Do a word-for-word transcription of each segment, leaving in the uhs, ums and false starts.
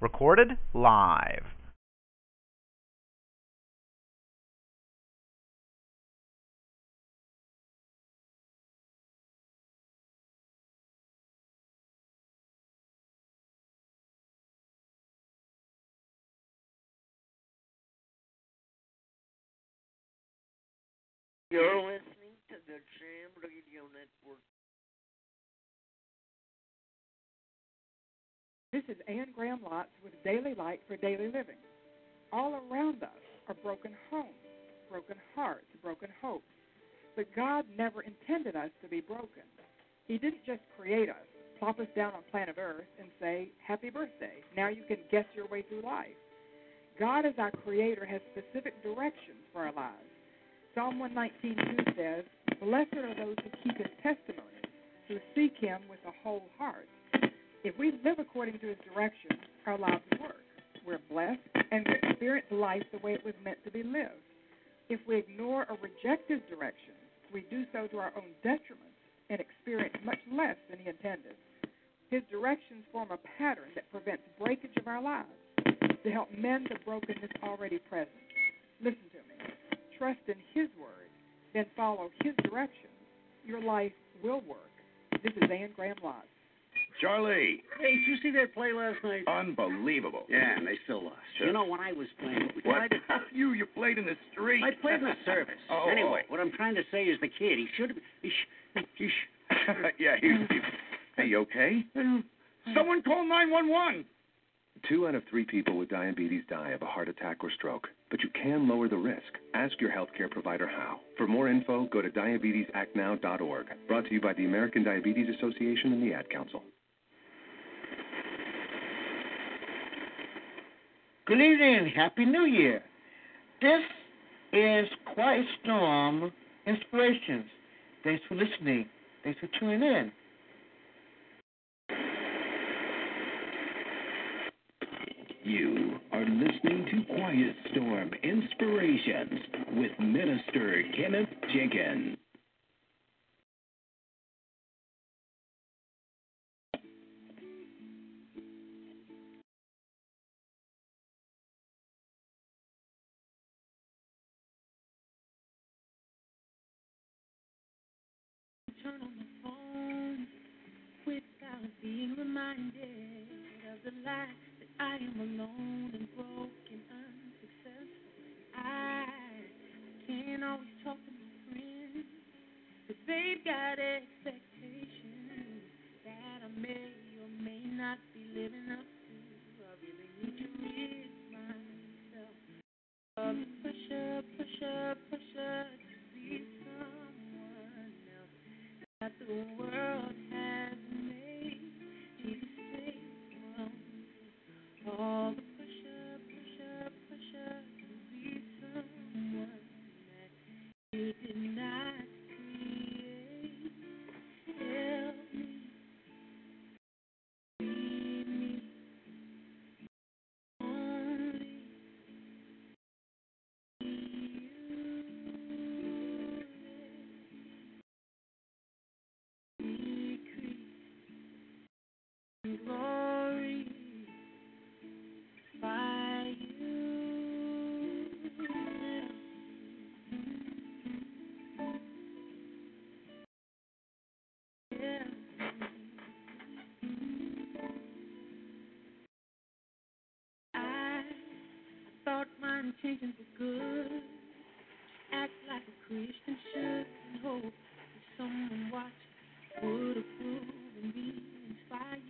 Recorded live. You're listening to the Jam Radio Network. This is Anne Graham Lotz with Daily Light for Daily Living. All around us are broken homes, broken hearts, broken hopes. But God never intended us to be broken. He didn't just create us, plop us down on planet Earth and say, happy birthday, now you can guess your way through life. God as our creator has specific directions for our lives. Psalm one nineteen two says, blessed are those who keep his testimony, who seek him with a whole heart. If we live according to his direction, our lives work. We're blessed and we experience life the way it was meant to be lived. If we ignore or reject his direction, we do so to our own detriment and experience much less than he intended. His directions form a pattern that prevents breakage of our lives to help mend the brokenness already present. Listen to me. Trust in his word, then follow his directions. Your life will work. This is Anne Graham Lotz. Charlie. Hey, did you see that play last night? Unbelievable. Yeah, and they still lost. Sure. You know, when I was playing... We what? To... you, you played in the street. I played in the service. Oh, anyway, oh. What I'm trying to say is the kid, he should have... He sh... He sh... yeah, he was... Are you okay? Someone call nine one one. Two out of three people with diabetes die of a heart attack or stroke, but you can lower the risk. Ask your healthcare provider how. For more info, go to diabetes act now dot org. Brought to you by the American Diabetes Association and the Ad Council. Good evening and Happy New Year. This is Quiet Storm Inspirations. Thanks for listening. Thanks for tuning in. You are listening to Quiet Storm Inspirations with Minister Kenneth Jenkins. Turn on the phone without being reminded of the light that I am alone and broken, unsuccessful. I can't always talk to my friends, but they've got expectations that I may or may not be living up to. I really need to rid myself of the pressure, pressure, pressure to be some. That the world has made Jesus take from all the pressure, pressure, pressure to be someone that He did not create. Help me, lead me, only You. Glory by you. Yeah. I thought my intentions were good. Act like a Christian should and hope that someone watching would approve and be inspired.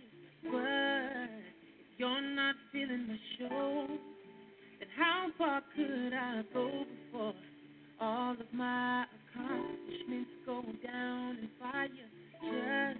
But if you're not feeling the show, then how far could I go before all of my accomplishments go down in fire? Amen.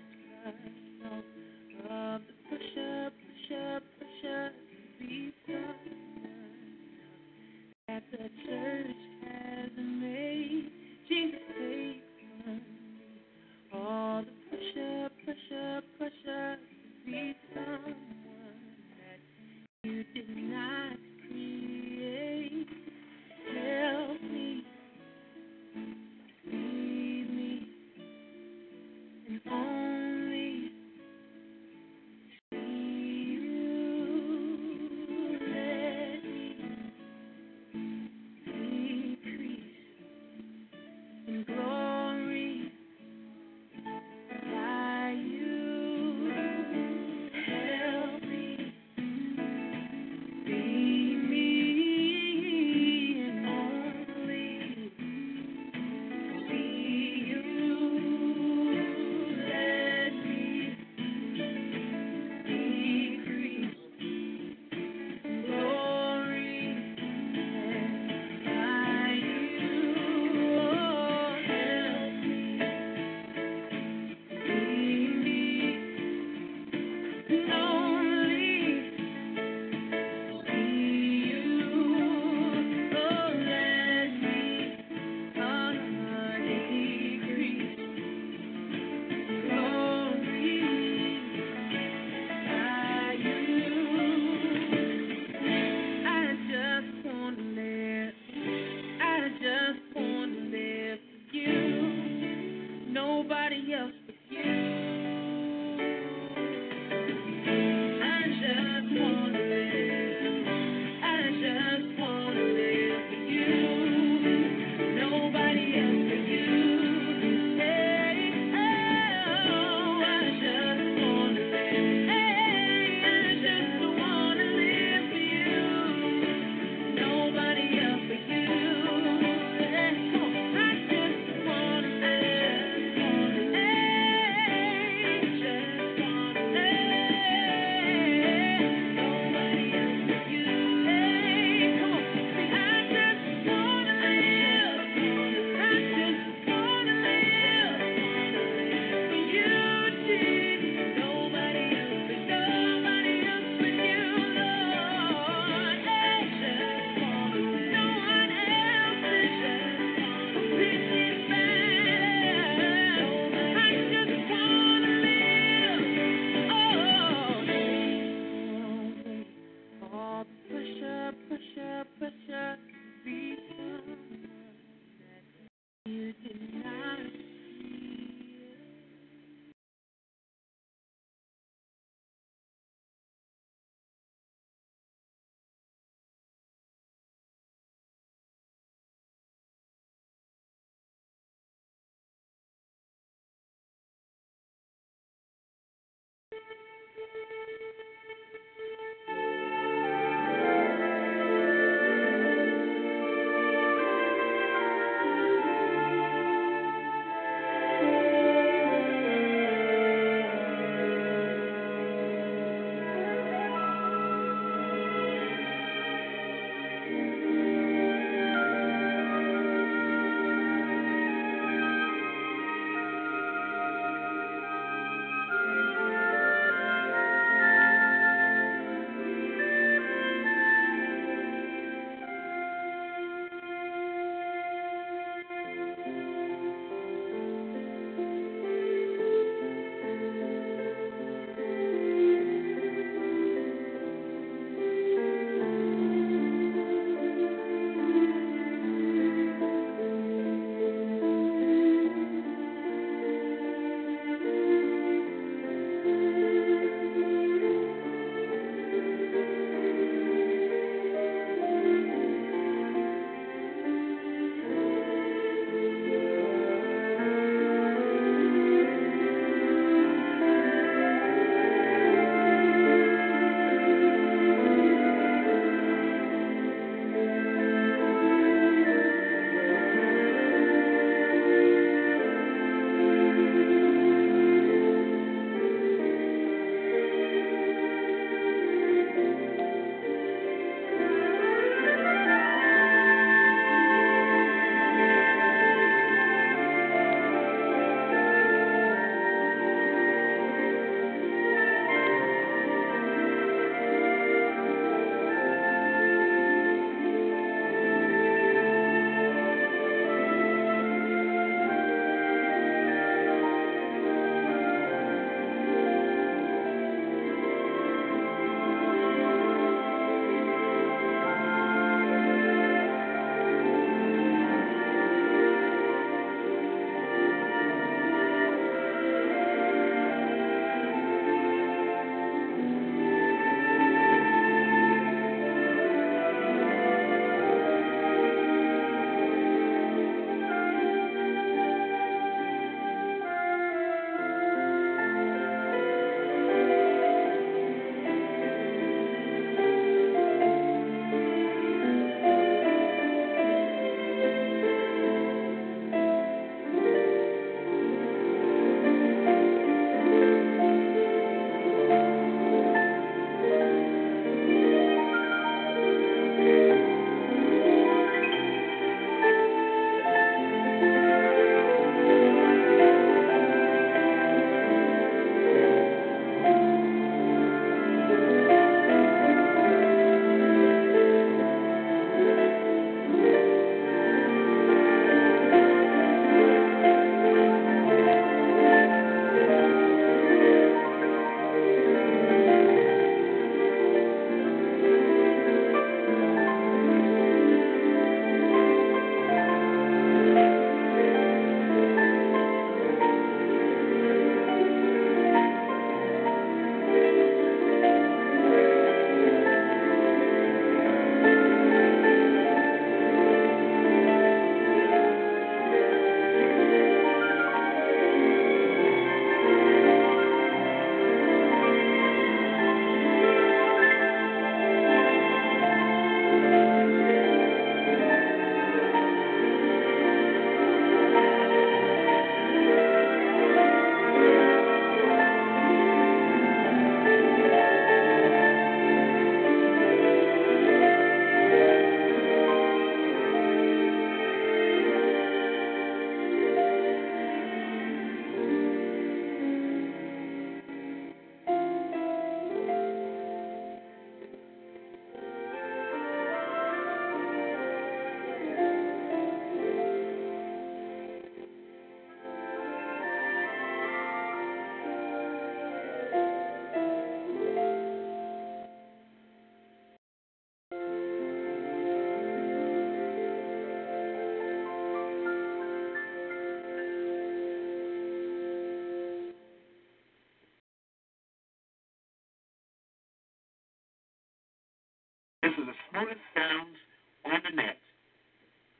Morning Sounds on the Net.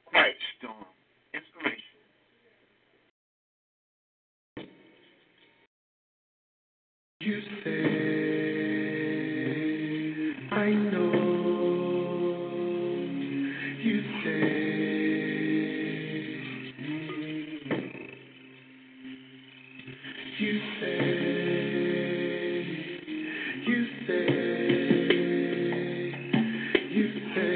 Quiet Storm Inspirations. You say, I know. You say, you say. Thank you.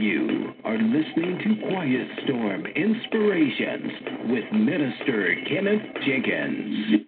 You are listening to Quiet Storm Inspirations with Minister Kenneth Jenkins.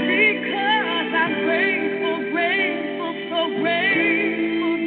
Because I'm grateful, grateful, so grateful.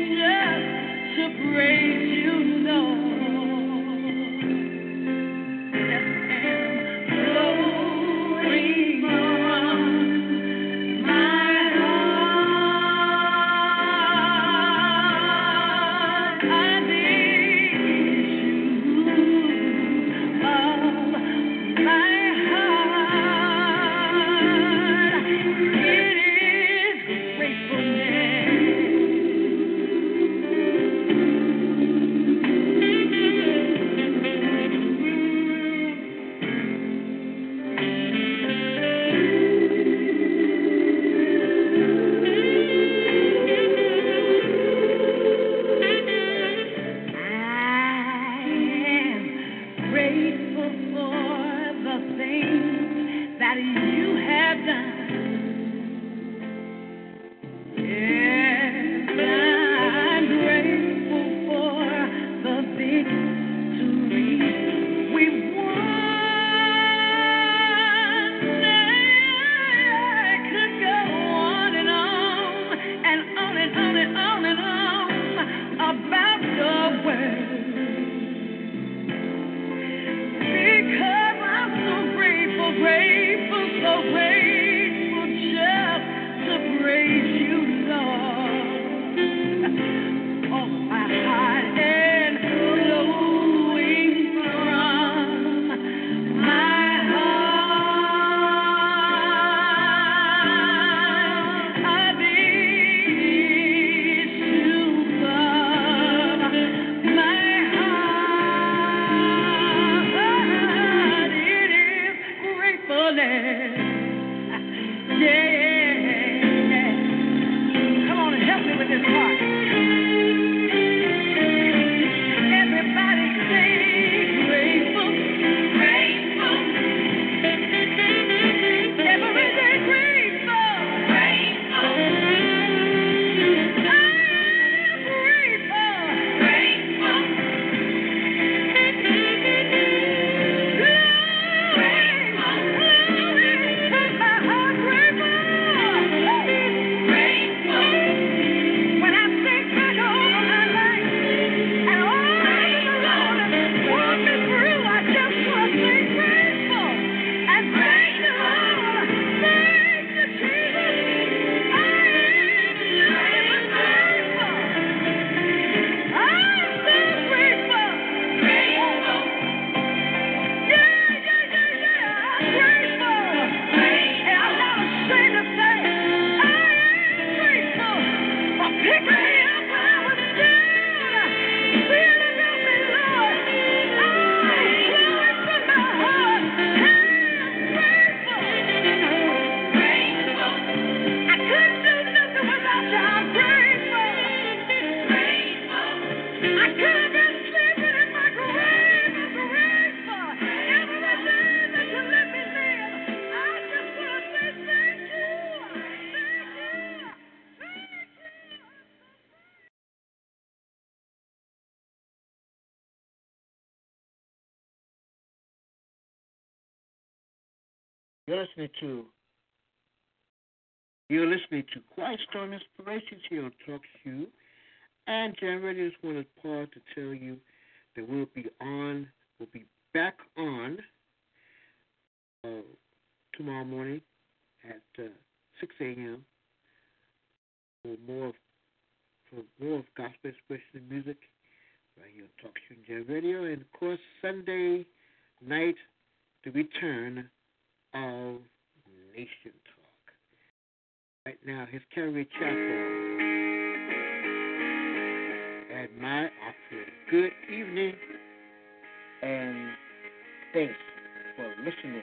You're listening to you're listening to Quiet Storm Inspirations here on Talkshoe, and Generator just wanted Paul to tell you that we'll be on, we'll be back on uh, tomorrow morning at uh, six a.m. for more of, for more of gospel inspiration music right here on Talkshoe and Generator, and of course Sunday night the return of Nation Talk. Right now, here's Carrie Chapel and my offer. Good evening, and thanks for listening.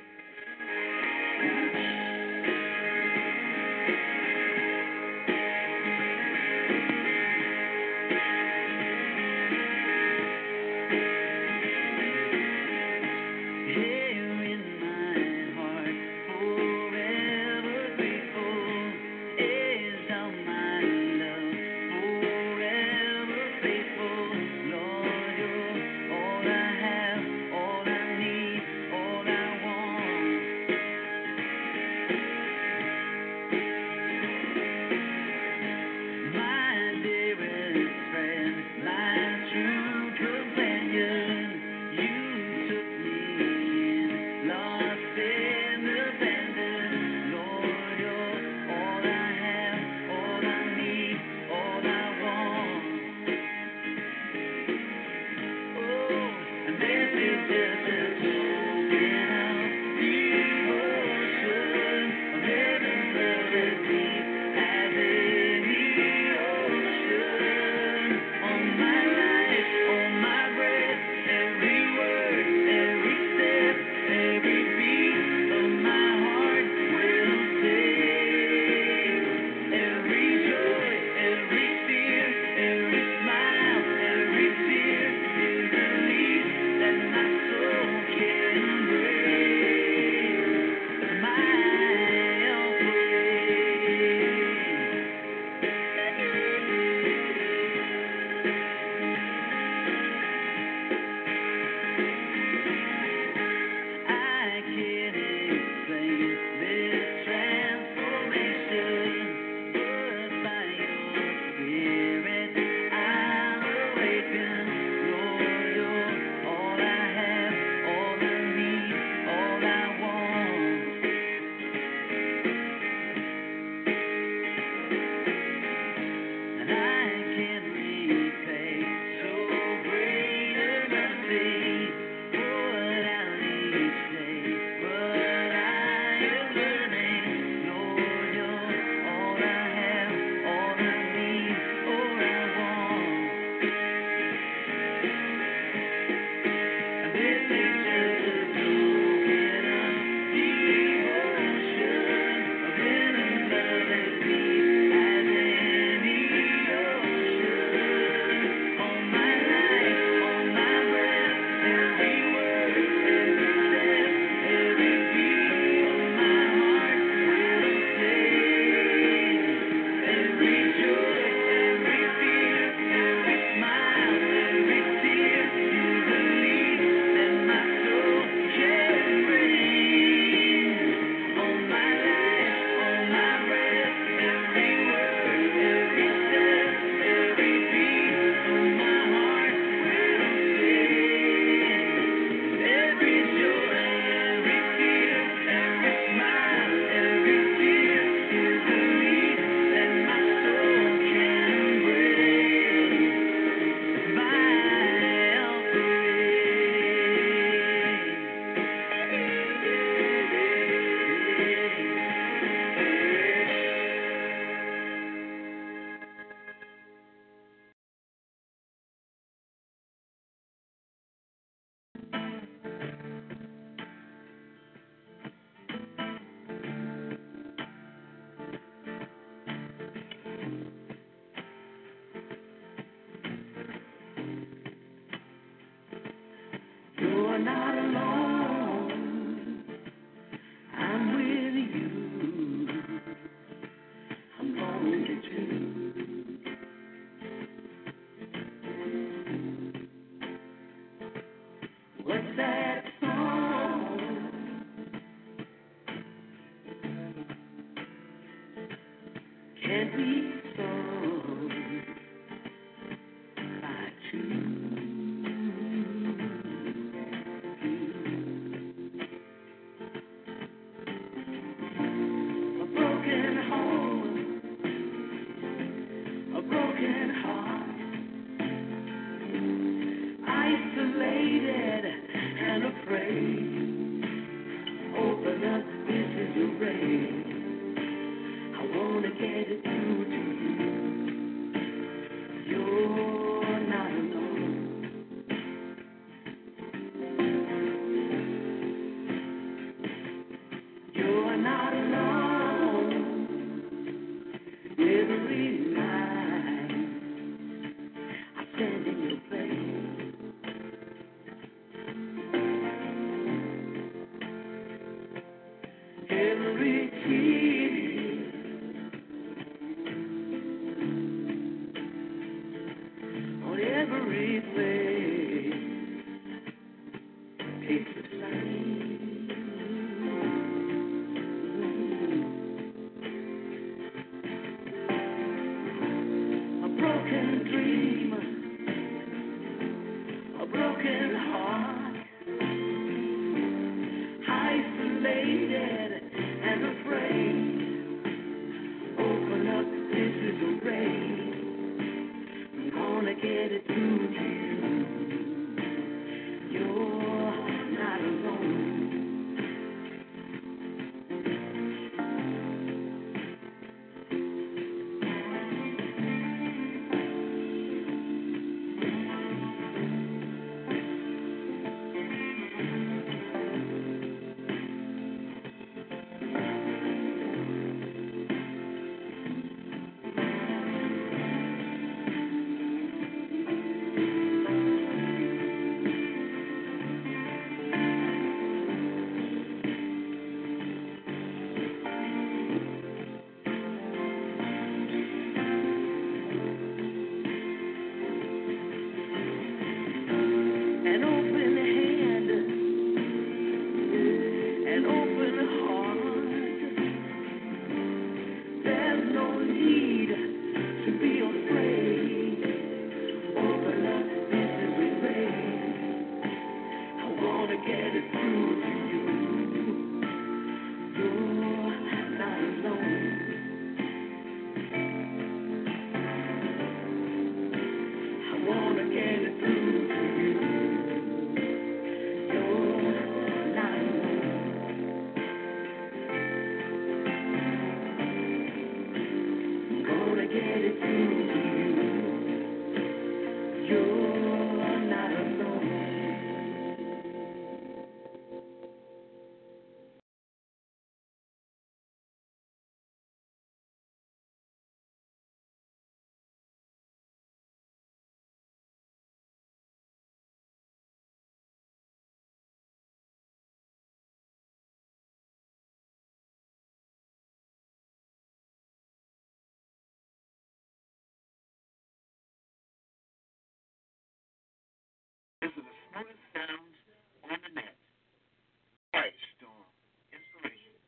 praise. Open up, this is your praise. I want to get it through to you. You're not alone. You're not alone. Every night I stand in your place. Smoothest sound on the net. Quiet Storm Inspirations.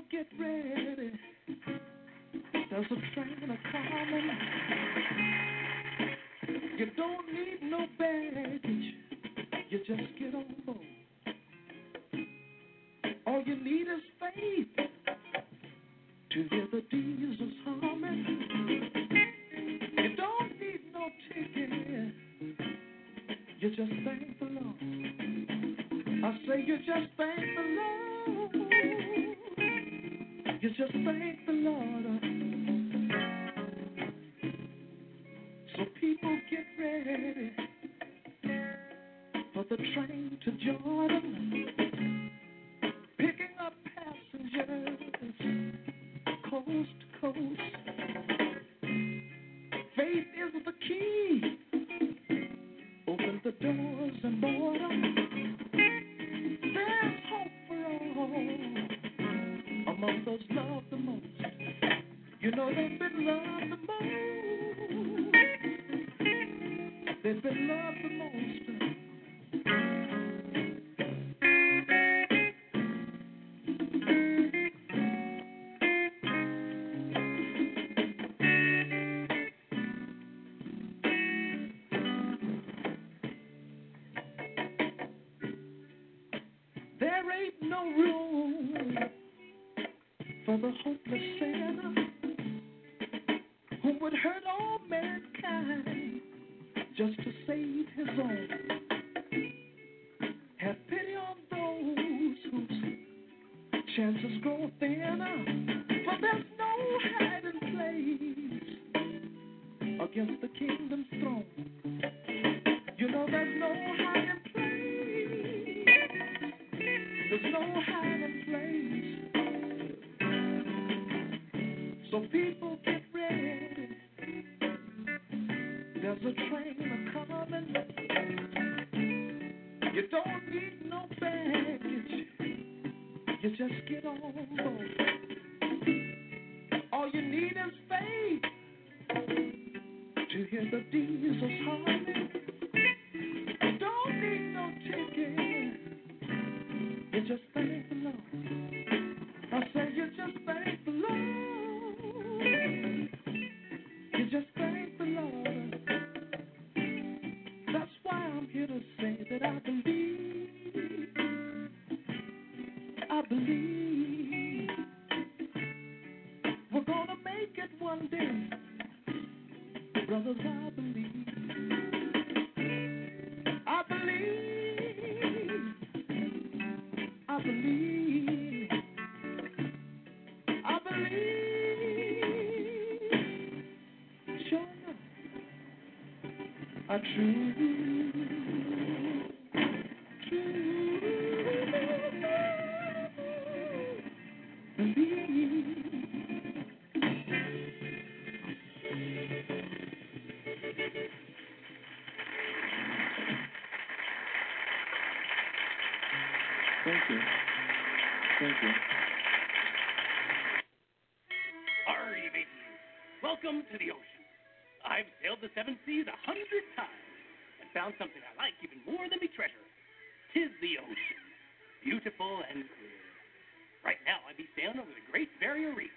so get ready. There's a train coming. You don't need no baggage. You just get on board. All you need is faith to hear the diesels humming. You don't need no ticket. You just thank the Lord. I say you just thank the Lord. You just thank the Lord. So people get ready for the train to Jordan, picking up passengers coast to coast. Faith is the key. Open the doors and board them. There's hope for all. Among those loved the most, you know they've been loved the most. They've been loved the most. There ain't no room for the hopeless sinner who would hurt all mankind just to save his own. Have pity on those whose chances grow thinner, for there's no hiding place against the kingdom's throne. You know there's no hiding place. There's no hiding place. So people get ready, there's a train coming. You don't need no baggage, you just get on board. All you need is faith to hear the diesels humming. You don't need no ticket, you just thank the Lord. I say you just thank the Lord. You just thank the Lord. That's why I'm here to say that I believe. I believe we're gonna make it one day, brothers. I believe. I believe. I believe. I believe. I truly, truly believe. Thank you. Thank you. Alrighty, baby. Welcome to the ocean. I've sailed the seven seas a hundred times and found something I like even more than me treasure. Tis the ocean, beautiful and clear. Right now I'd be sailing over the Great Barrier Reef.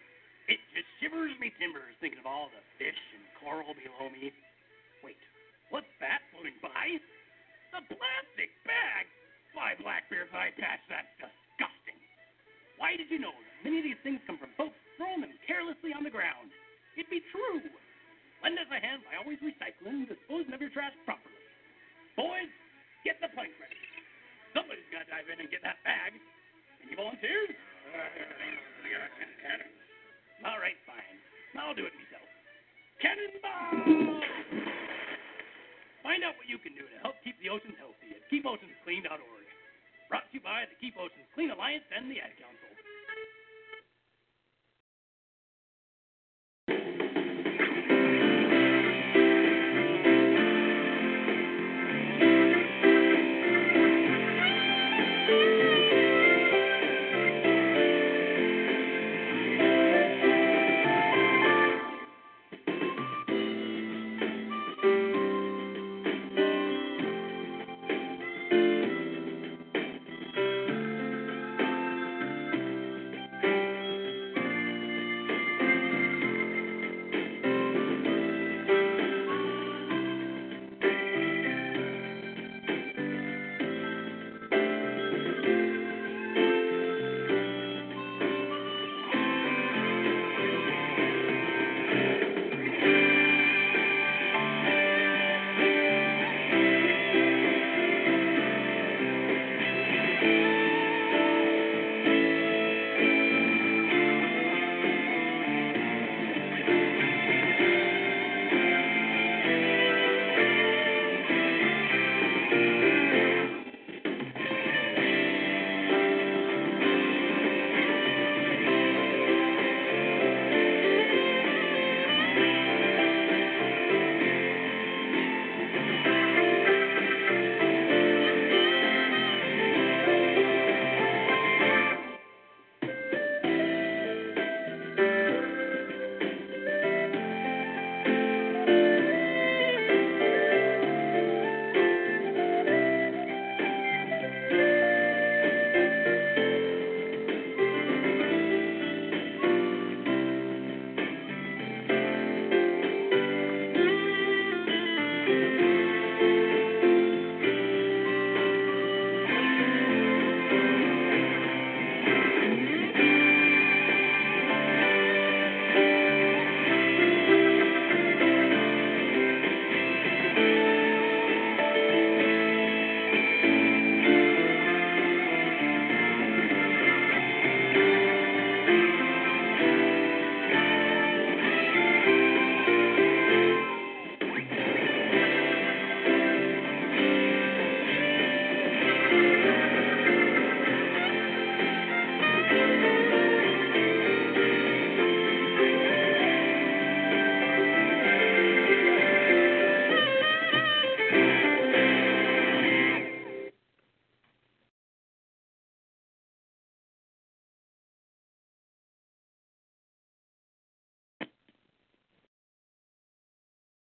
It just shivers me timbers thinking of all the fish and coral below me. Wait, what's that floating by? A plastic bag? Why, Blackbeard, if I catch, that's disgusting. Why did you know that many of these things come from folks throwing them carelessly on the ground? It'd be true. Lend us a hand by always recycling and disposing of your trash properly. Boys, get the plank ready. Somebody's got to dive in and get that bag. Any volunteers? All right, fine. I'll do it myself. Cannonball! Find out what you can do to help keep the oceans healthy at keep oceans clean dot org. Brought to you by the Keep Oceans Clean Alliance and the Ad Council.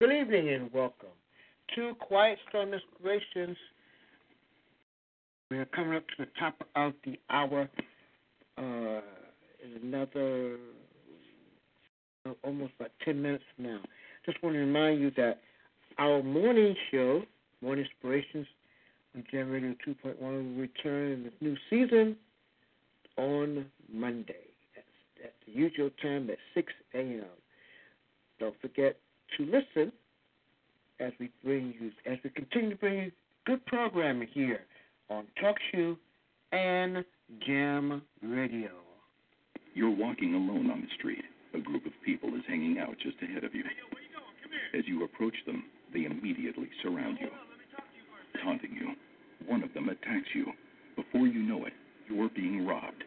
Good evening and welcome to Quiet Storm Inspirations. We are coming up to the top of the hour. Uh, another uh, almost like ten minutes now. Just want to remind you that our morning show, Morning Inspirations, on Generator two point one, will return in this new season on Monday. That's at the usual time at six a.m. Don't forget to listen as we bring you, as we continue to bring you good programming here on Talkshoe and Jam Radio. You're walking alone on the street. A group of people is hanging out just ahead of you. Hey, yo, where you going? Come here. As you approach them, they immediately surround you, taunting you. One of them attacks you. Before you know it, you're being robbed.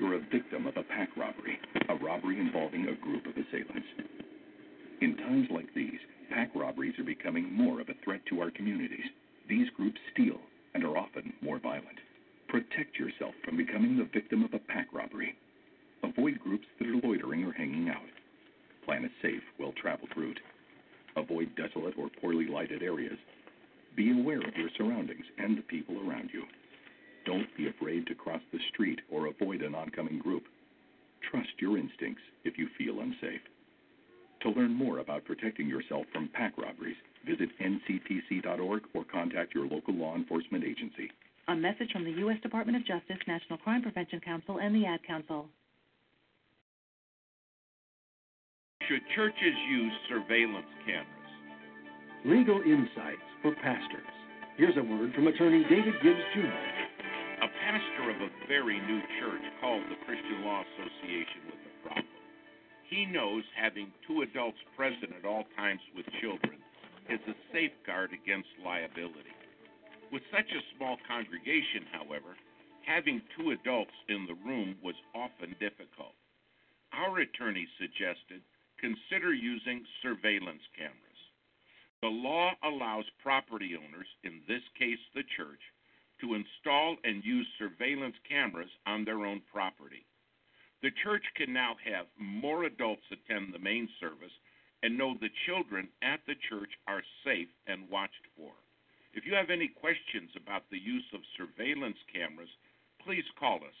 You're a victim of a pack robbery, a robbery involving a group of assailants. In times like these, pack robberies are becoming more of a threat to our communities. These groups steal and are often more violent. Protect yourself from becoming the victim of a pack robbery. Avoid groups that are loitering or hanging out. Plan a safe, well-traveled route. Avoid desolate or poorly lighted areas. Be aware of your surroundings and the people around you. Don't be afraid to cross the street or avoid an oncoming group. Trust your instincts if you feel unsafe. To learn more about protecting yourself from pack robberies, visit N C T C dot org or contact your local law enforcement agency. A message from the U S Department of Justice, National Crime Prevention Council, and the Ad Council. Should churches use surveillance cameras? Legal insights for pastors. Here's a word from attorney David Gibbs Junior A pastor of a very new church called the Christian Law Association with a problem. He knows having two adults present at all times with children is a safeguard against liability. With such a small congregation, however, having two adults in the room was often difficult. Our attorney suggested consider using surveillance cameras. The law allows property owners, in this case the church, to install and use surveillance cameras on their own property. The church can now have more adults attend the main service and know the children at the church are safe and watched for. If you have any questions about the use of surveillance cameras, please call us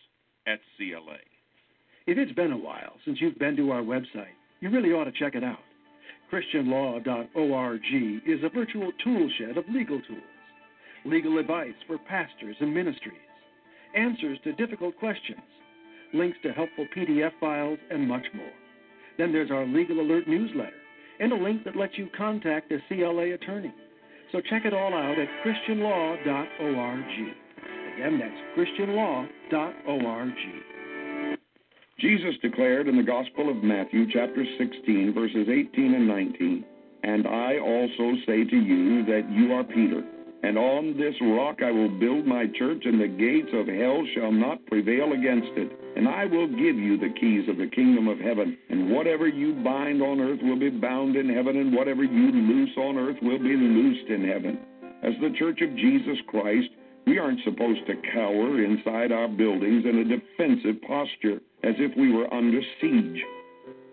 at C L A. If it's been a while since you've been to our website, you really ought to check it out. Christian law dot org is a virtual tool shed of legal tools, legal advice for pastors and ministries, answers to difficult questions, links to helpful P D F files, and much more. Then there's our Legal Alert newsletter and a link that lets you contact a C L A attorney. So check it all out at Christian law dot org. Again, that's Christian law dot org. Jesus declared in the Gospel of Matthew, chapter sixteen, verses eighteen and nineteen, "And I also say to you that you are Peter, and on this rock I will build my church, and the gates of hell shall not prevail against it. And I will give you the keys of the kingdom of heaven. And whatever you bind on earth will be bound in heaven, and whatever you loose on earth will be loosed in heaven." As the Church of Jesus Christ, we aren't supposed to cower inside our buildings in a defensive posture as if we were under siege.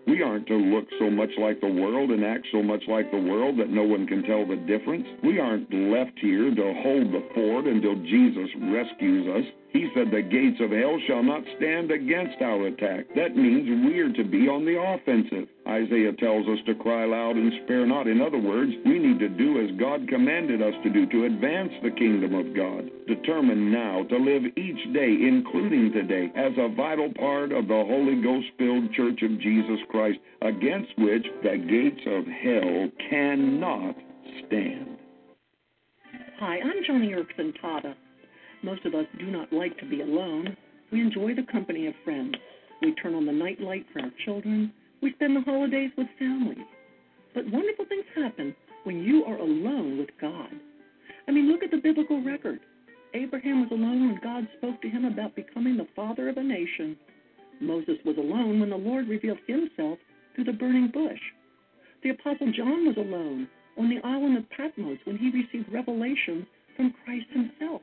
We aren't to look so much like the world and act so much like the world that no one can tell the difference. We aren't left here to hold the fort until Jesus rescues us. He said the gates of hell shall not stand against our attack. That means we're to be on the offensive. Isaiah tells us to cry loud and spare not. In other words, we need to do as God commanded us to do to advance the kingdom of God. Determine now to live each day, including today, as a vital part of the Holy Ghost-filled Church of Jesus Christ, against which the gates of hell cannot stand. Hi, I'm Joni Eareckson Tada. Most of us do not like to be alone. We enjoy the company of friends. We turn on the night light for our children. We spend the holidays with families. But wonderful things happen when you are alone with God. I mean, look at the biblical record. Abraham was alone when God spoke to him about becoming the father of a nation. Moses was alone when the Lord revealed himself through the burning bush. The Apostle John was alone on the island of Patmos when he received revelation from Christ himself.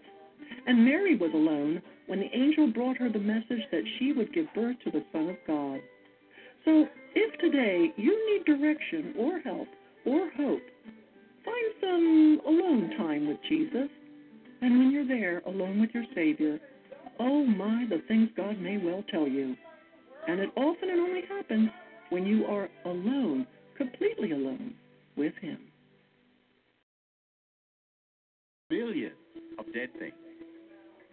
And Mary was alone when the angel brought her the message that she would give birth to the Son of God. So if today you need direction or help or hope, some alone time with Jesus. And when you're there alone with your Savior, oh my, the things God may well tell you. And it often and only happens when you are alone, completely alone with Him. Billions of dead things.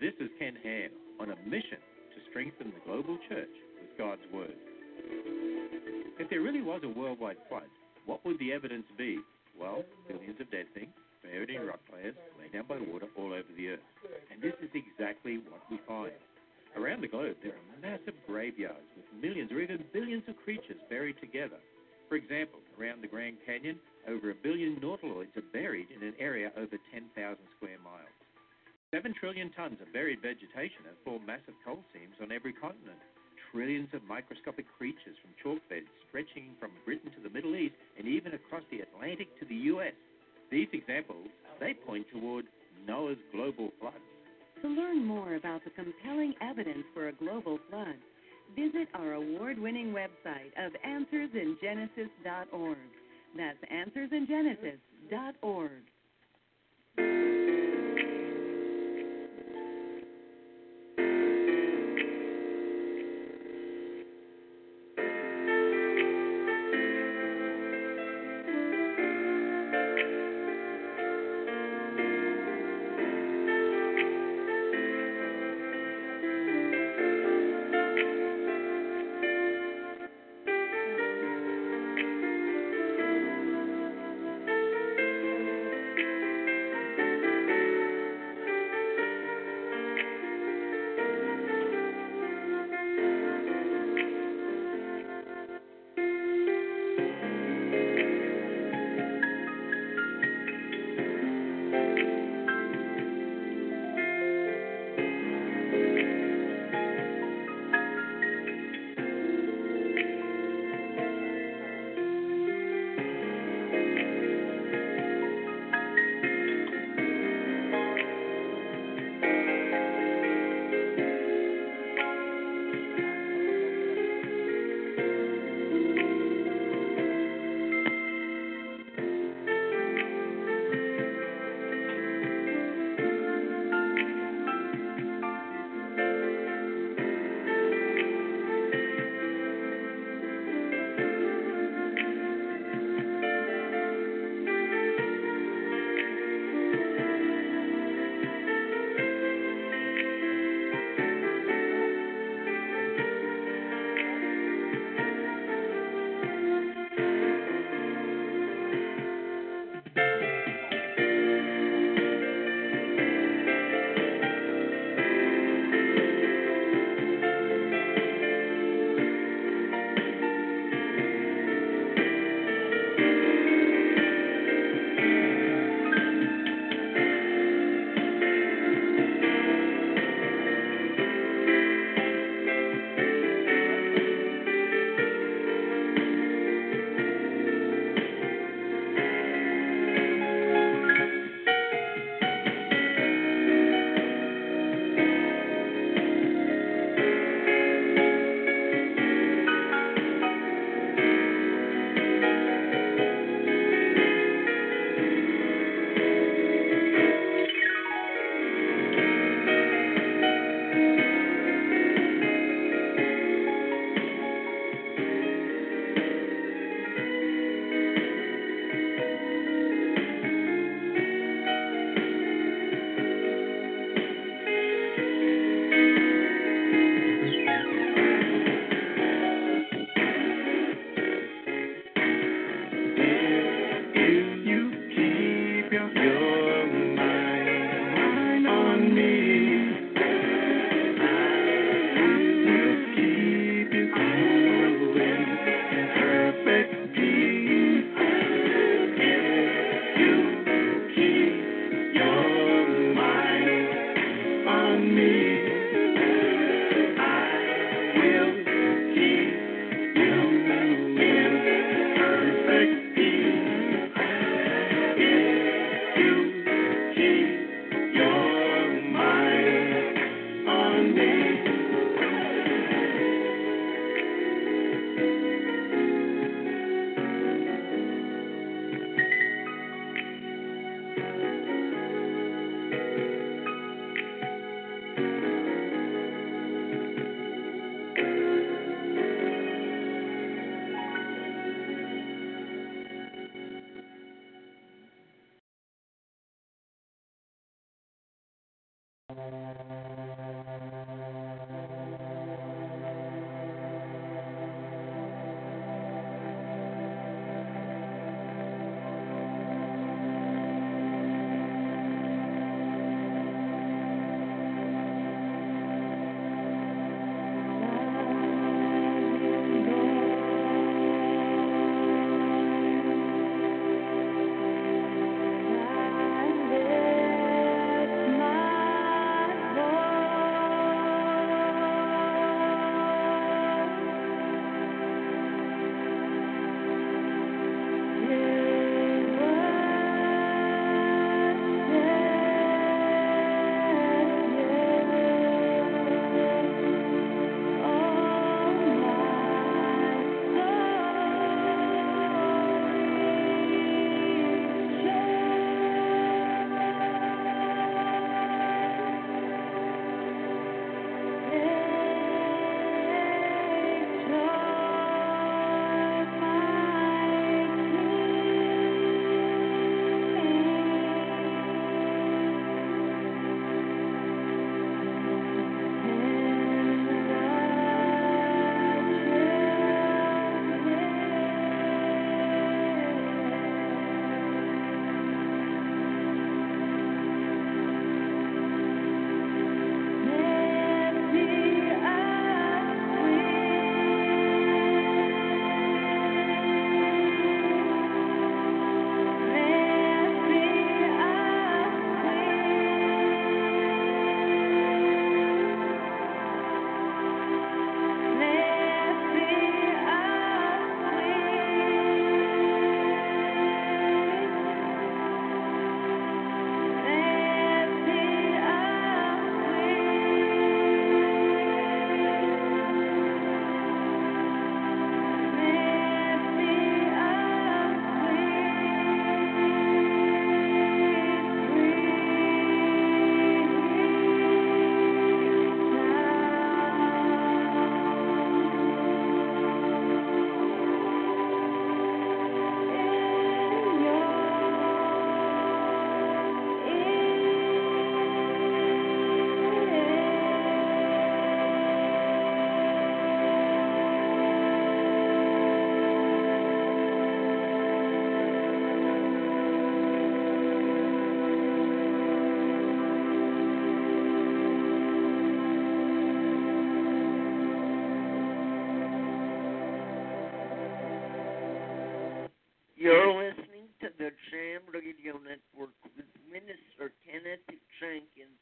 This is Ken Ham on a mission to strengthen the global church with God's Word. If there really was a worldwide flood, what would the evidence be? Well, billions of dead things, buried in rock layers, laid down by water all over the earth. And this is exactly what we find. Around the globe, there are massive graveyards with millions or even billions of creatures buried together. For example, around the Grand Canyon, over a billion nautiloids are buried in an area over ten thousand square miles. Seven trillion tons of buried vegetation have formed massive coal seams on every continent. Trillions of microscopic creatures from chalk beds stretching from Britain to the Middle East and even across the Atlantic to the U S. These examples, they point toward Noah's global flood. To learn more about the compelling evidence for a global flood, visit our award-winning website of answers in genesis dot org. That's answers in genesis dot org. Ham Radio Network with Minister Kenneth Jenkins.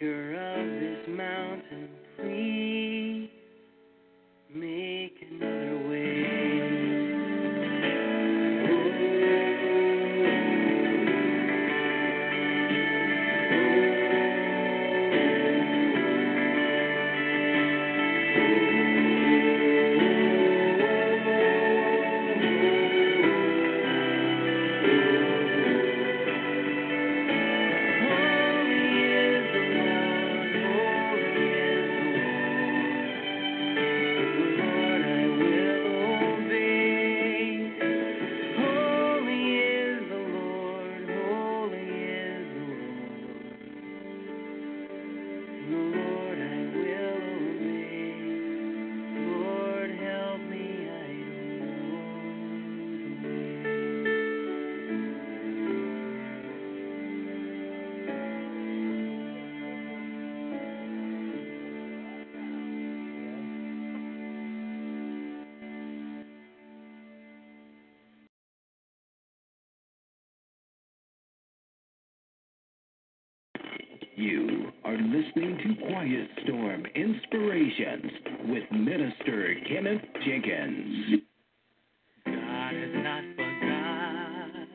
maker of this mountain, please make another way. You are listening to Quiet Storm Inspirations with Minister Kenneth Jenkins. God has not forgotten.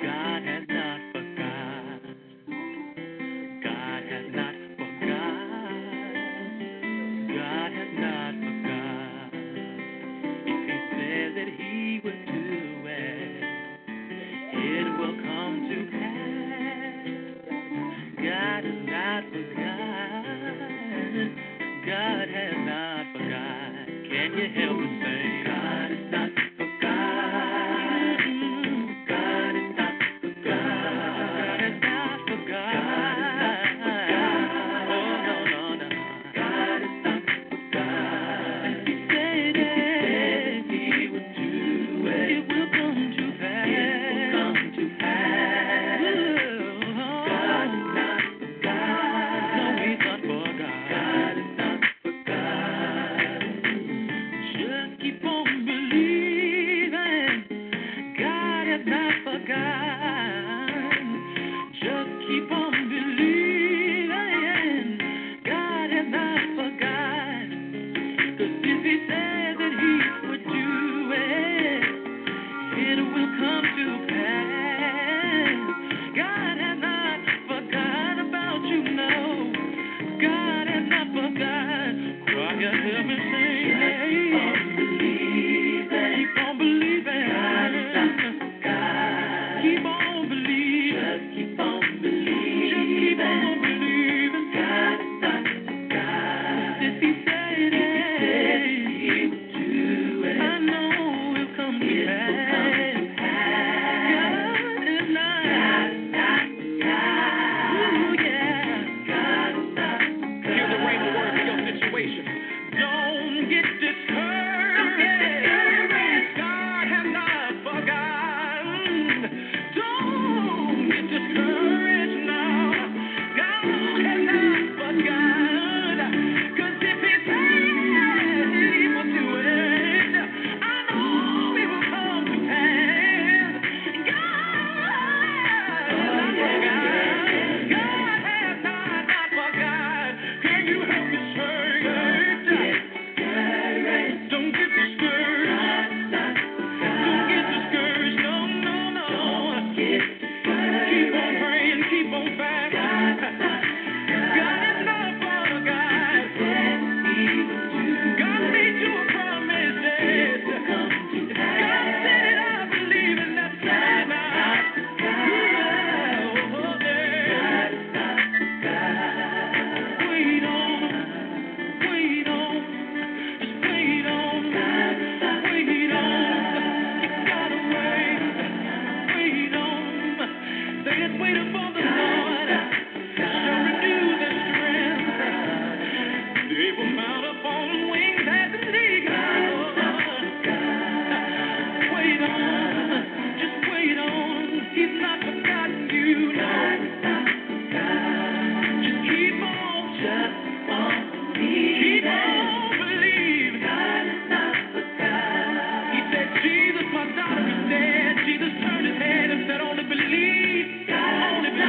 God has not forgotten. God has not forgotten. God has not forgotten. If He said that He would do it, it will come to pass. God has not forgotten. God has not forgotten. Can you help me say God has not forgotten? God has not forgotten. God has not forgotten. Oh no no no. God has not forgotten. He said it. He would do it. It will come to pass. It will come to pass. Jesus, my daughter is dead. Jesus turned his head and said, only believe, only believe.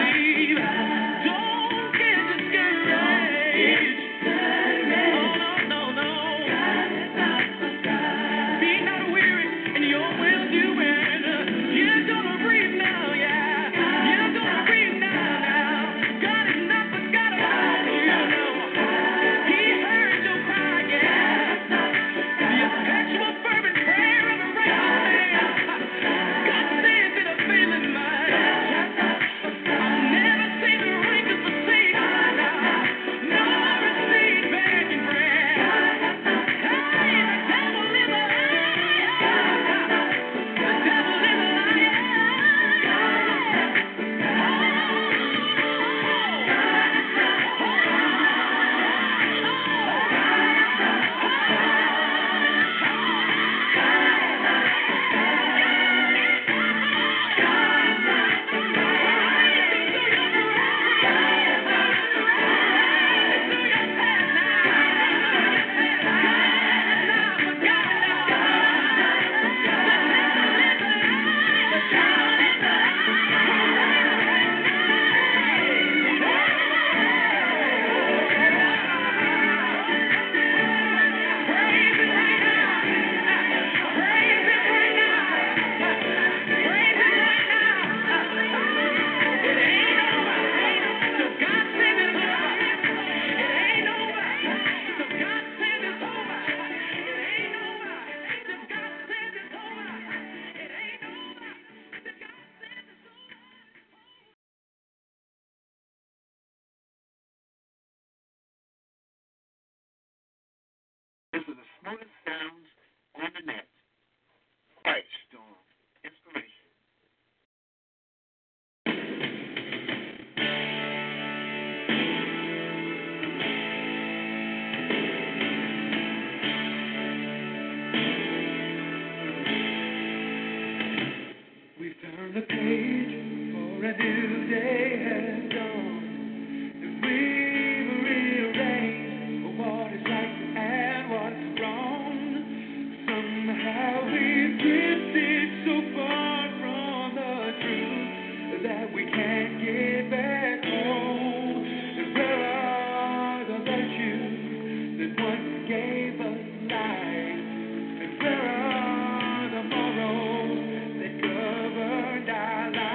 Morning Sounds on the Net. Quiet Storm Inspirations. We've turned the page for a new day has dawned, and we've rearranged what is right and what's wrong. Somehow we've drifted so far from the truth that we can't get back home. And where are the virtues that once gave us life? And where are the morals that governed our lives?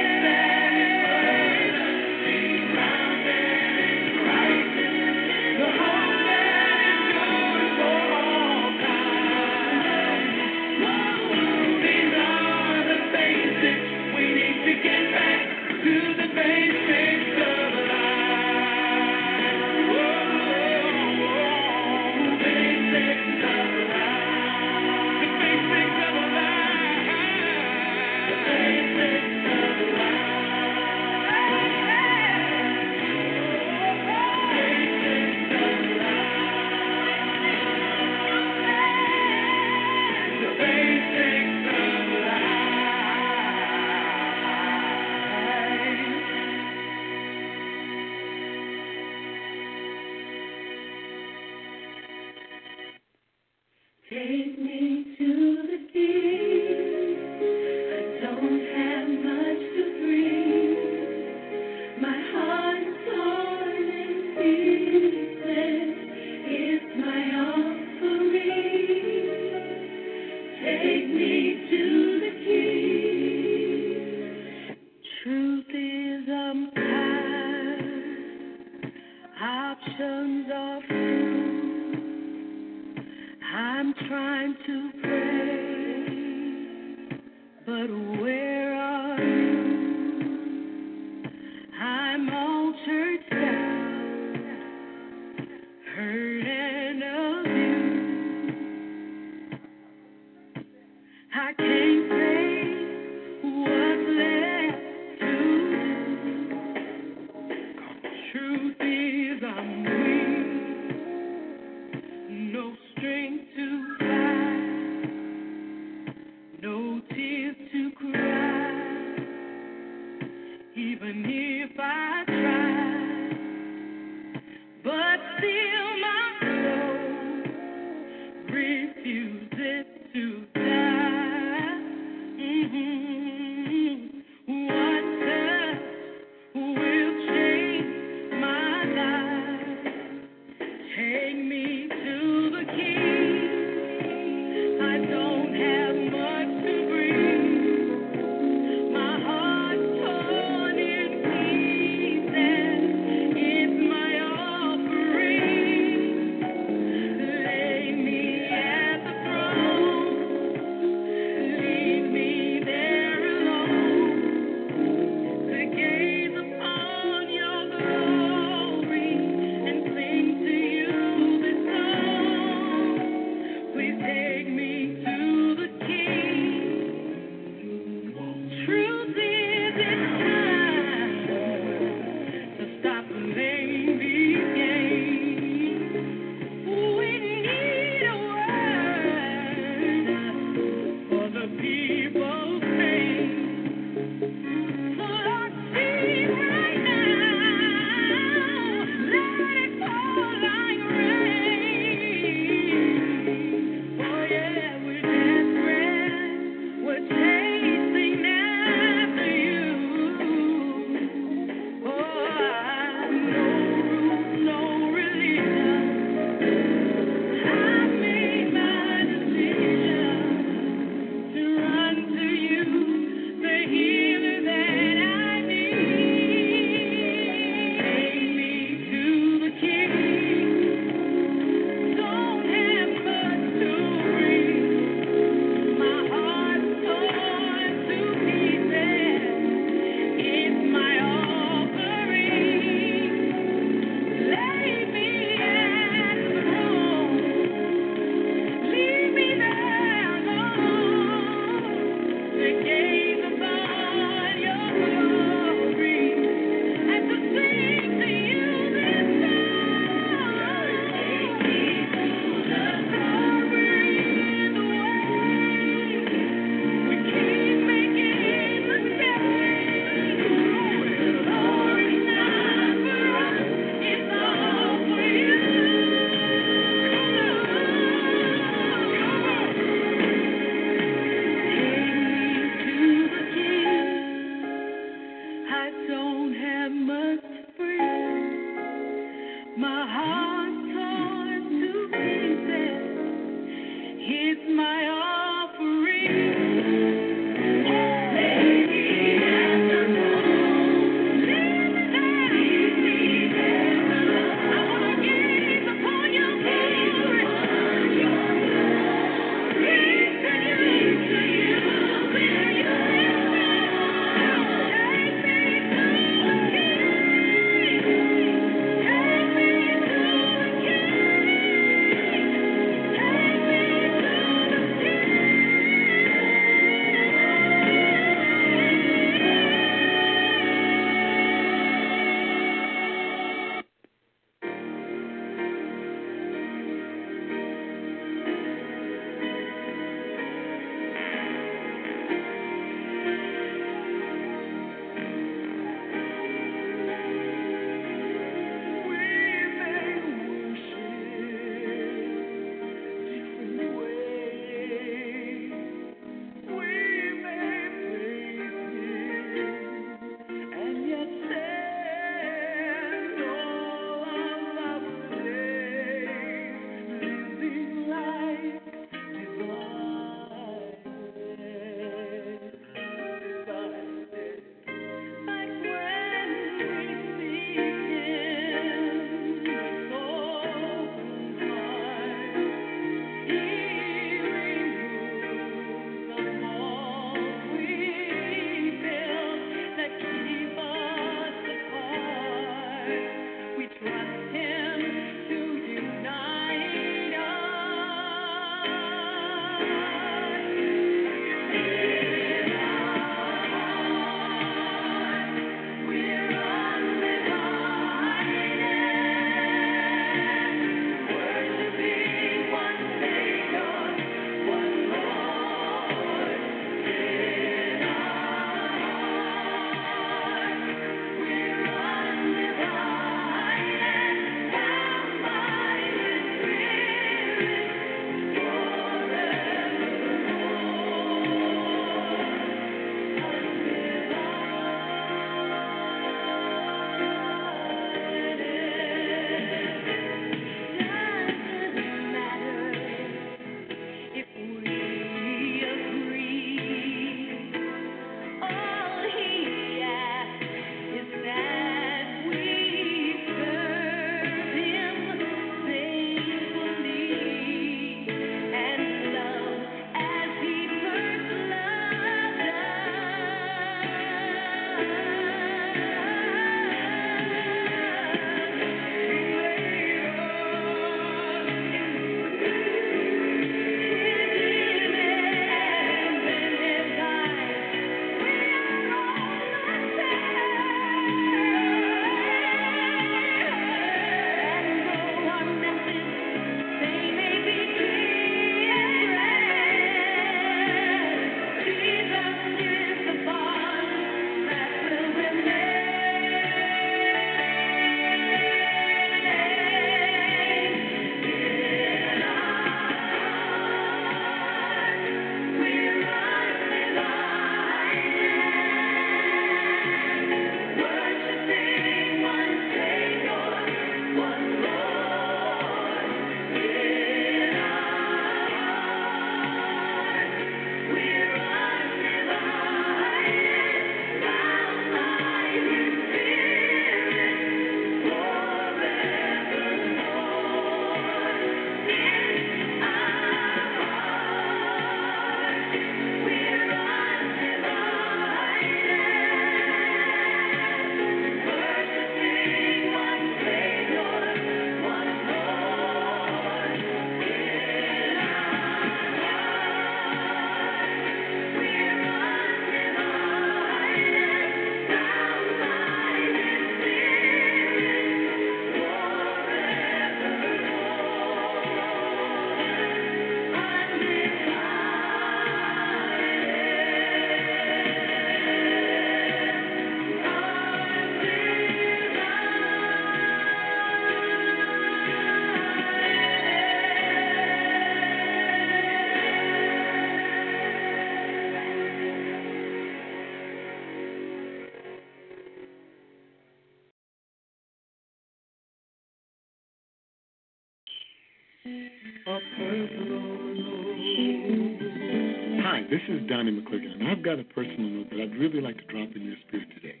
Hi, this is Donnie McCligan, and I've got a personal note that I'd really like to drop in your spirit today.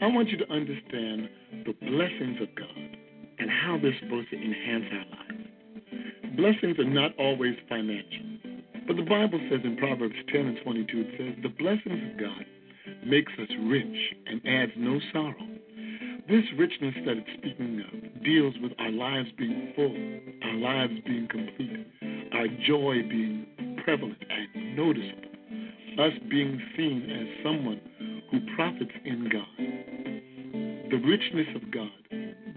I want you to understand the blessings of God and how they're supposed to enhance our lives. Blessings are not always financial, but the Bible says in Proverbs ten and twenty-two, it says, the blessings of God makes us rich and adds no sorrow. This richness that it's speaking of deals with our lives being full, our lives being complete, our joy being prevalent and noticeable, us being seen as someone who profits in God. The richness of God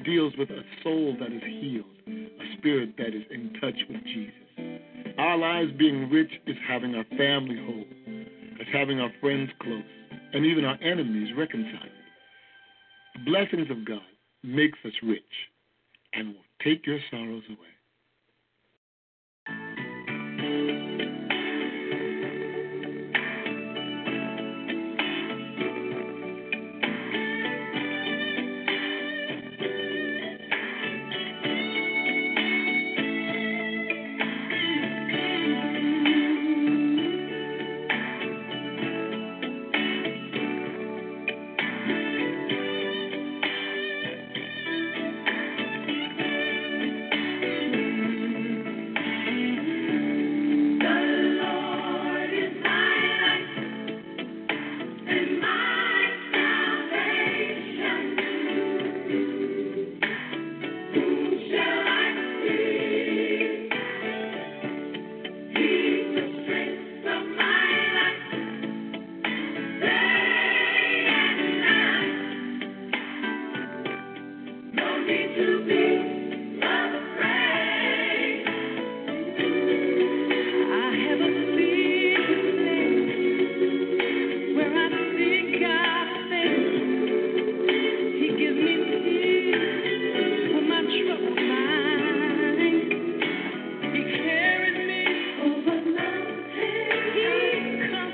deals with a soul that is healed, a spirit that is in touch with Jesus. Our lives being rich is having our family whole, it's having our friends close, and even our enemies reconciled. The blessings of God makes us rich and will take your sorrows away.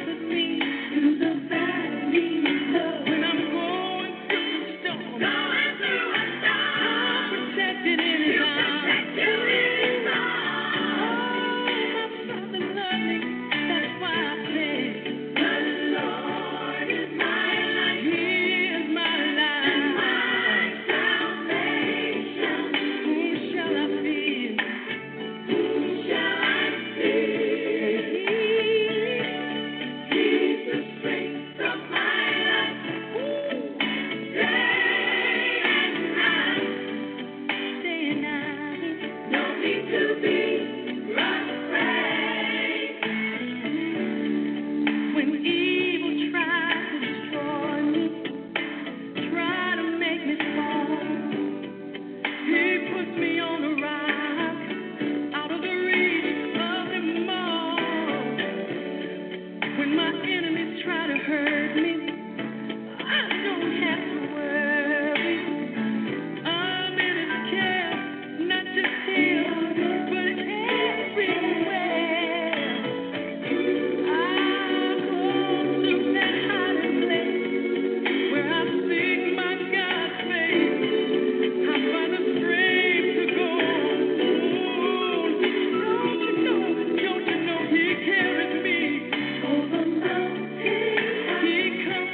He comes.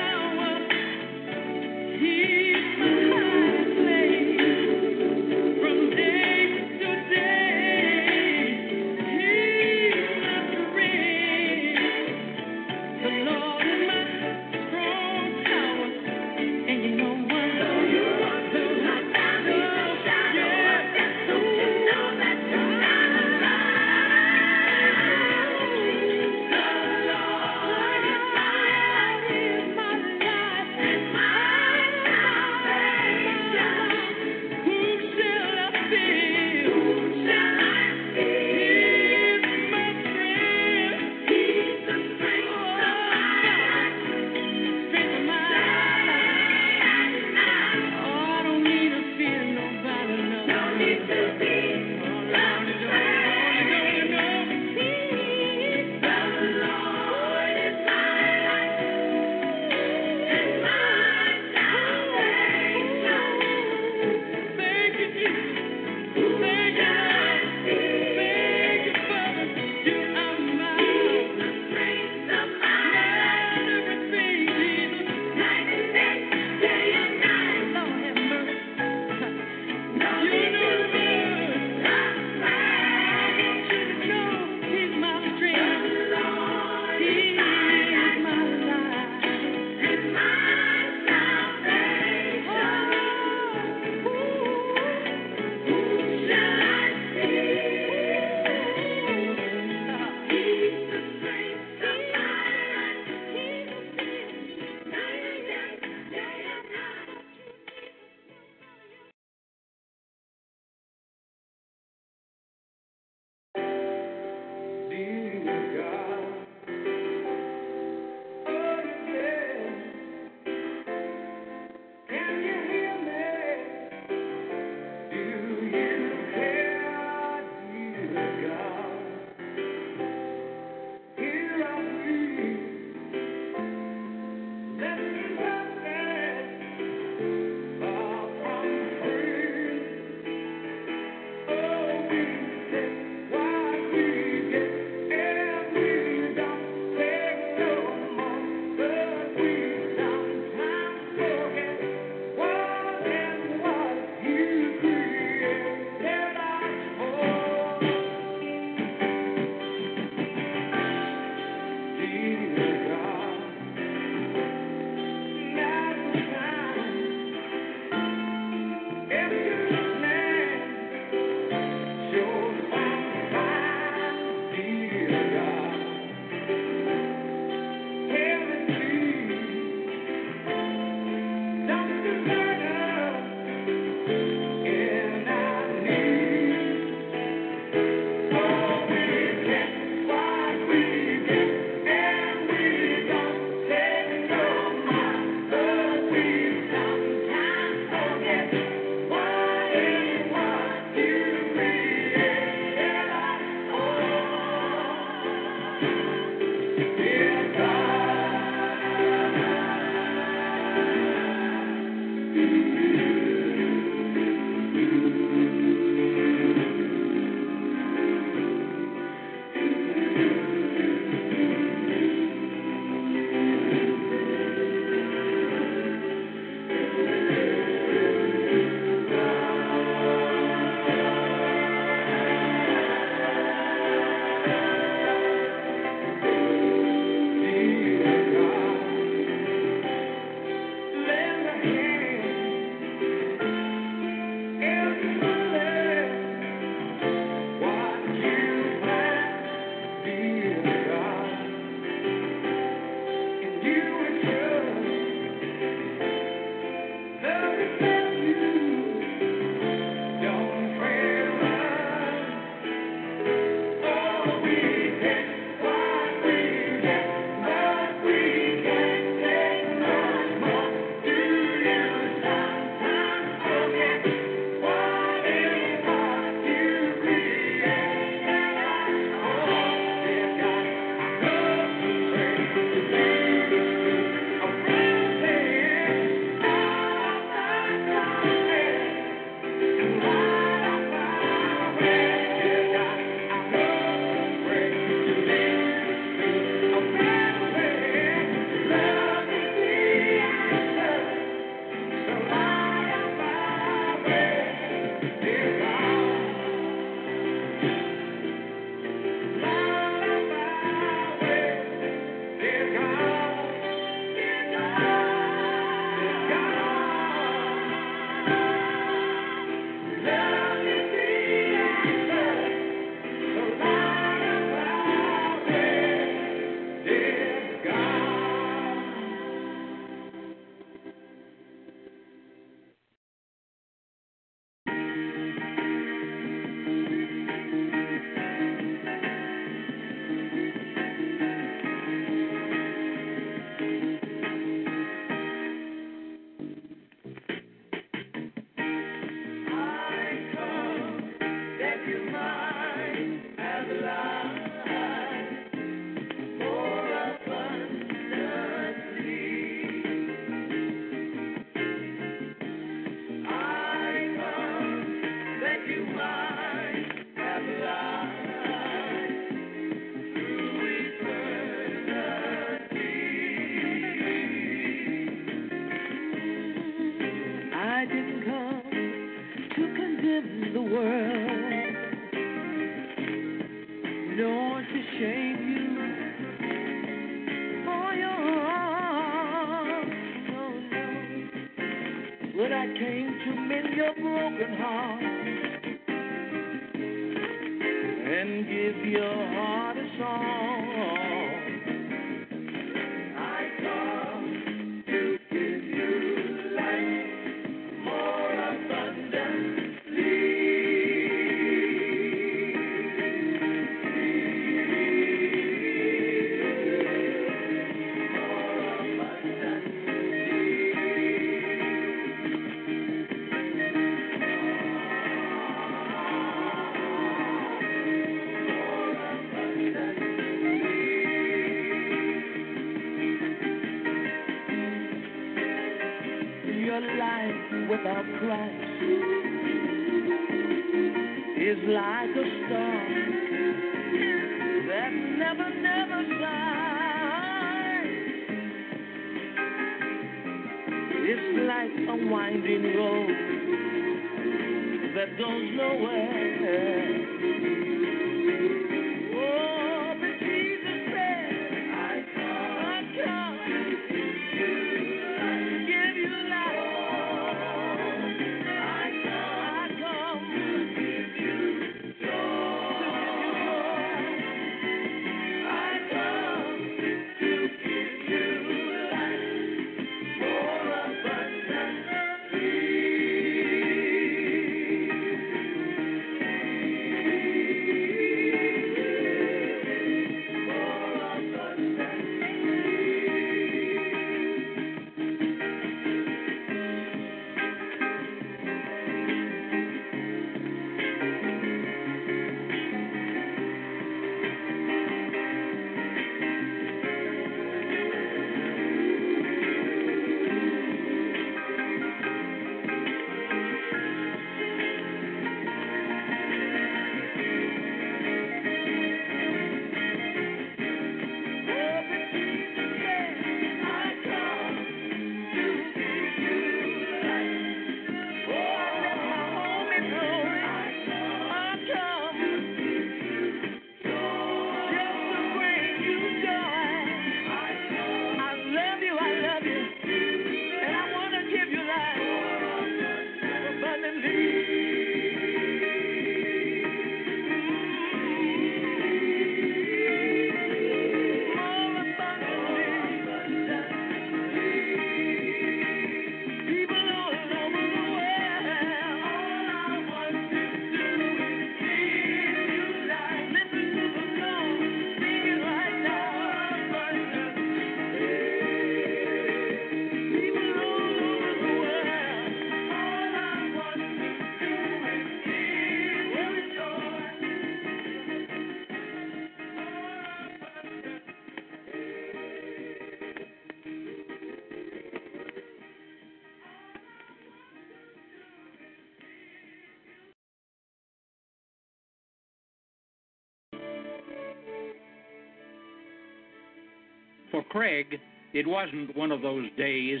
For Craig, it wasn't one of those days,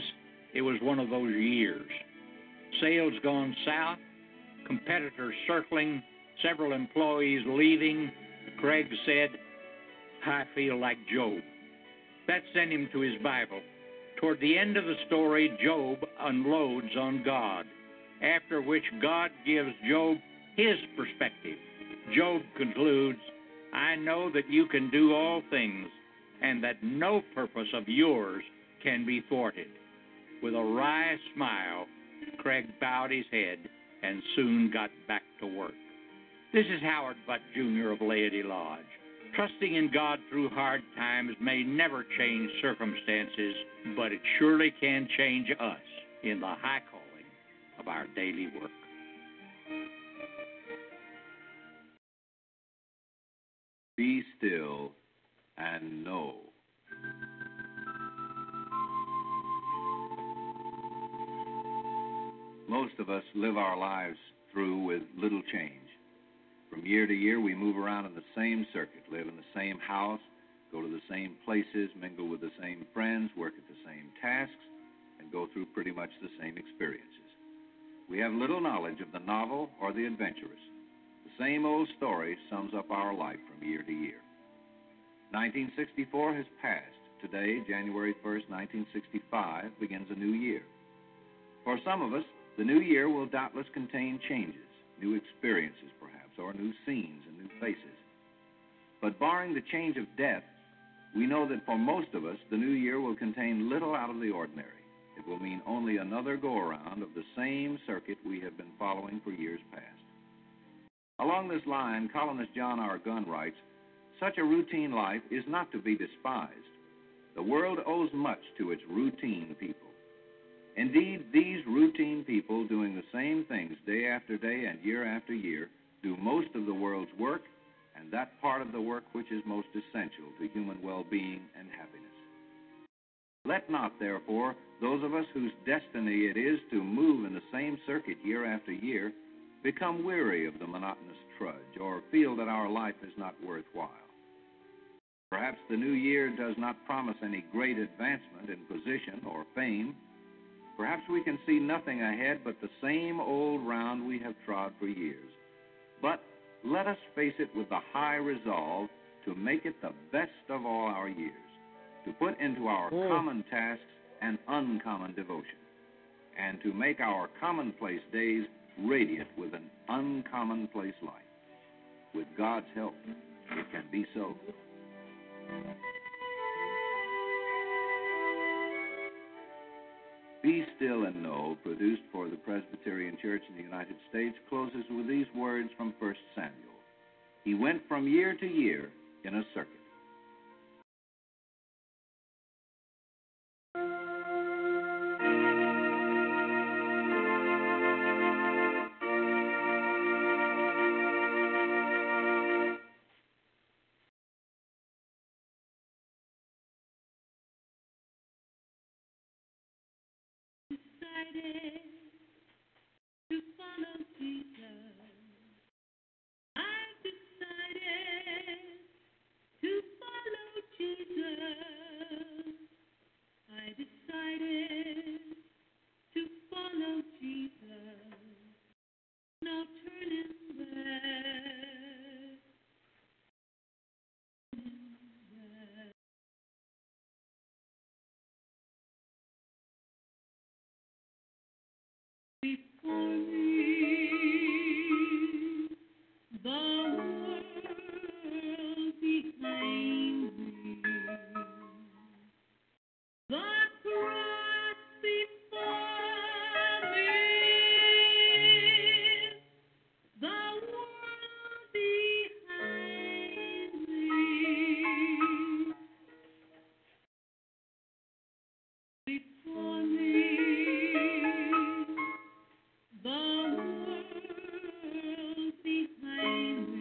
it was one of those years. Sales gone south, competitors circling, several employees leaving. Craig said, I feel like Job. That sent him to his Bible. Toward the end of the story, Job unloads on God, after which God gives Job his perspective. Job concludes, I know that you can do all things and that no purpose of yours can be thwarted. With a wry smile, Craig bowed his head and soon got back to work. This is Howard Butt Junior of Laity Lodge. Trusting in God through hard times may never change circumstances, but it surely can change us in the high calling of our daily work. Be still and know. Most of us live our lives through with little change. From year to year, we move around in the same circuit, live in the same house, go to the same places, mingle with the same friends, work at the same tasks, and go through pretty much the same experiences. We have little knowledge of the novel or the adventurous. The same old story sums up our life from year to year. nineteen sixty-four has passed. Today, January first, nineteen sixty-five, begins a new year. For some of us, the new year will doubtless contain changes, new experiences perhaps, or new scenes and new faces. But barring the change of death, we know that for most of us, the new year will contain little out of the ordinary. It will mean only another go-around of the same circuit we have been following for years past. Along this line, columnist John R. Gunn writes, such a routine life is not to be despised. The world owes much to its routine people. Indeed, these routine people doing the same things day after day and year after year do most of the world's work, and that part of the work which is most essential to human well-being and happiness. Let not, therefore, those of us whose destiny it is to move in the same circuit year after year become weary of the monotonous trudge or feel that our life is not worthwhile. Perhaps the new year does not promise any great advancement in position or fame. Perhaps we can see nothing ahead but the same old round we have trod for years. But let us face it with the high resolve to make it the best of all our years, to put into our oh. common tasks an uncommon devotion, and to make our commonplace days radiant with an uncommonplace light. With God's help, it can be so. Be Still and Know, produced for the Presbyterian Church in the United States, closes with these words from First Samuel. He went from year to year in a circuit. To follow Jesus, I've decided to follow Jesus. I decided to follow Jesus. No turning back. For me, the world behind me, the cross before me, the world behind me, before me. The world behind me.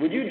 Would you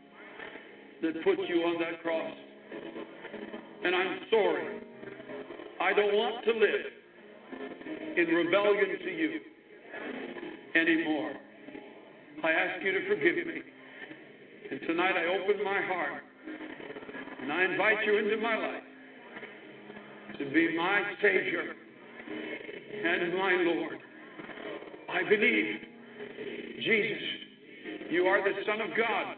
that put you on that cross. And I'm sorry. I don't want to live in rebellion to you anymore. I ask you to forgive me. And tonight I open my heart and I invite you into my life to be my Savior and my Lord. I believe, Jesus, you are the Son of God.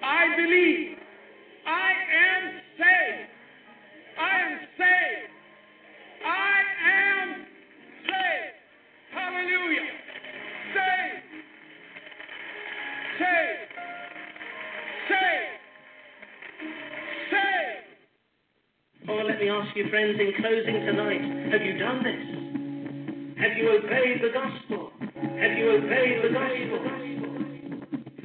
I believe I am saved. I am saved. I am saved. Hallelujah. Saved. Saved. Saved. Saved. Oh, let me ask you, friends, in closing tonight, have you done this? Have you obeyed the gospel? Have you obeyed the gospel?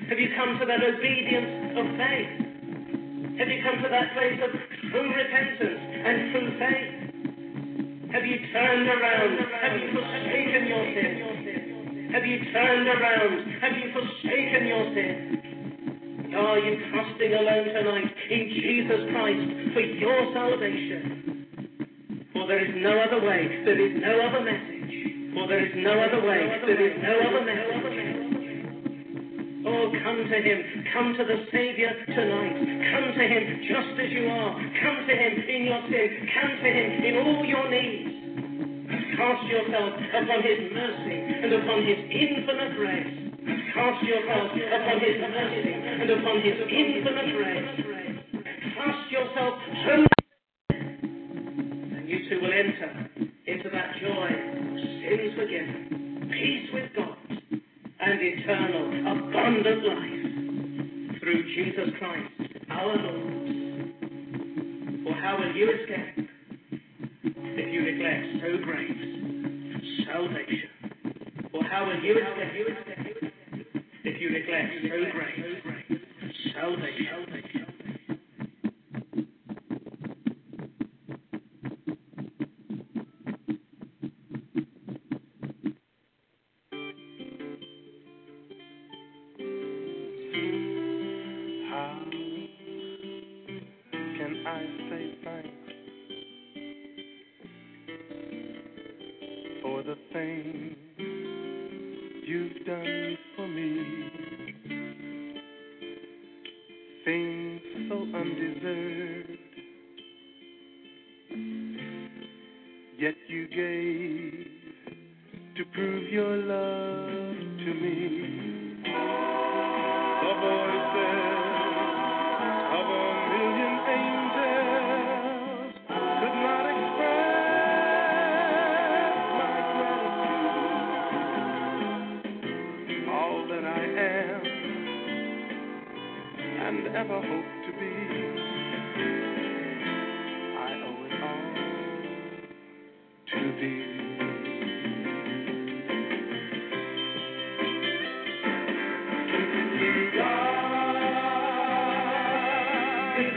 Have you come to that obedience of faith? Have you come to that place of true repentance and true faith? Have you turned around? Have you forsaken your sin? Have you turned around? Have you forsaken your sin? Are you trusting alone tonight in Jesus Christ for your salvation? For there is no other way, there is no other message. For there is no other way, there is no other message. Oh, come to him. Come to the Savior tonight. Come to him just as you are. Come to him in your sin. Come to him in all your needs. Cast yourself upon his mercy and upon his infinite grace. Cast yourself upon his mercy and upon his infinite grace. Cast yourself home. And you too will enter into that joy of sins forgiven, peace with God, and eternal, abundant life through Jesus Christ, our Lord. For how will you escape if you neglect so great salvation? For how will you escape if you neglect so great salvation? It's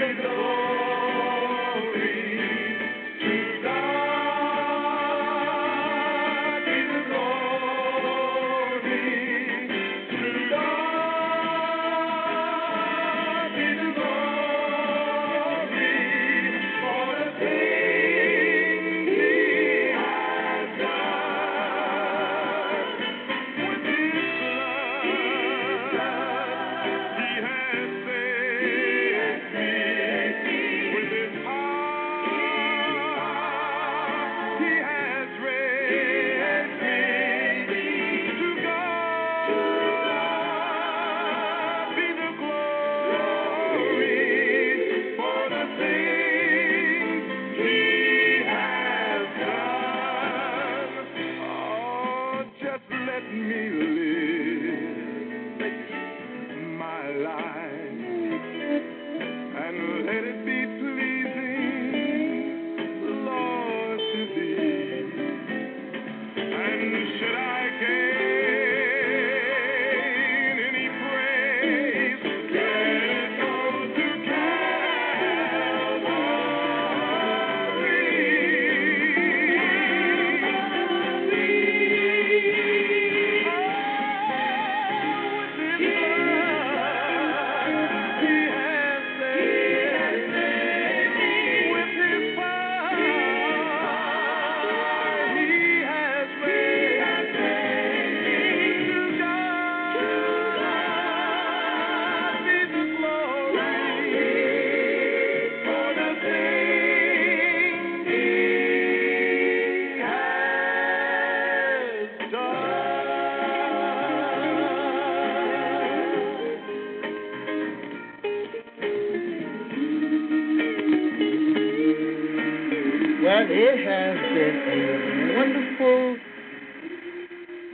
Friend, it has been a wonderful,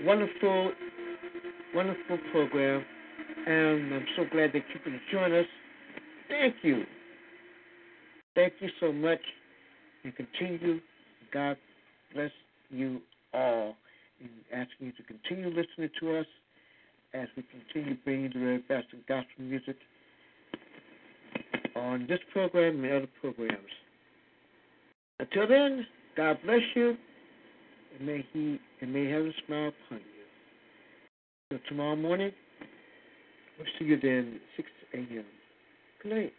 wonderful, wonderful program, and I'm so glad that you can join us. Thank you. Thank you so much. You continue. God bless you all. And asking you to continue listening to us as we continue bringing the very best of gospel music on this program and other programs. Until then, God bless you, and may He and may Heaven smile upon you. So tomorrow morning, we'll see you then at six a.m. Good night.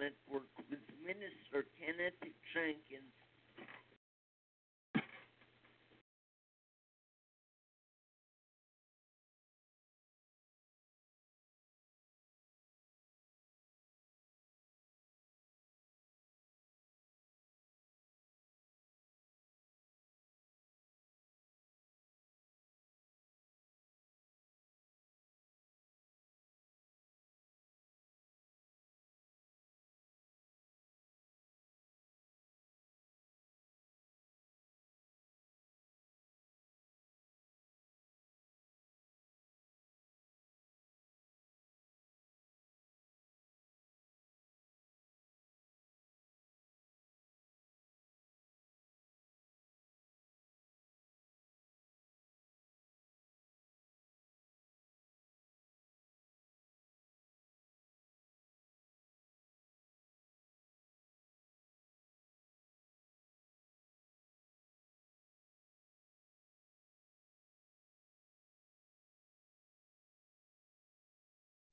Network with Minister Kenneth Jenkins.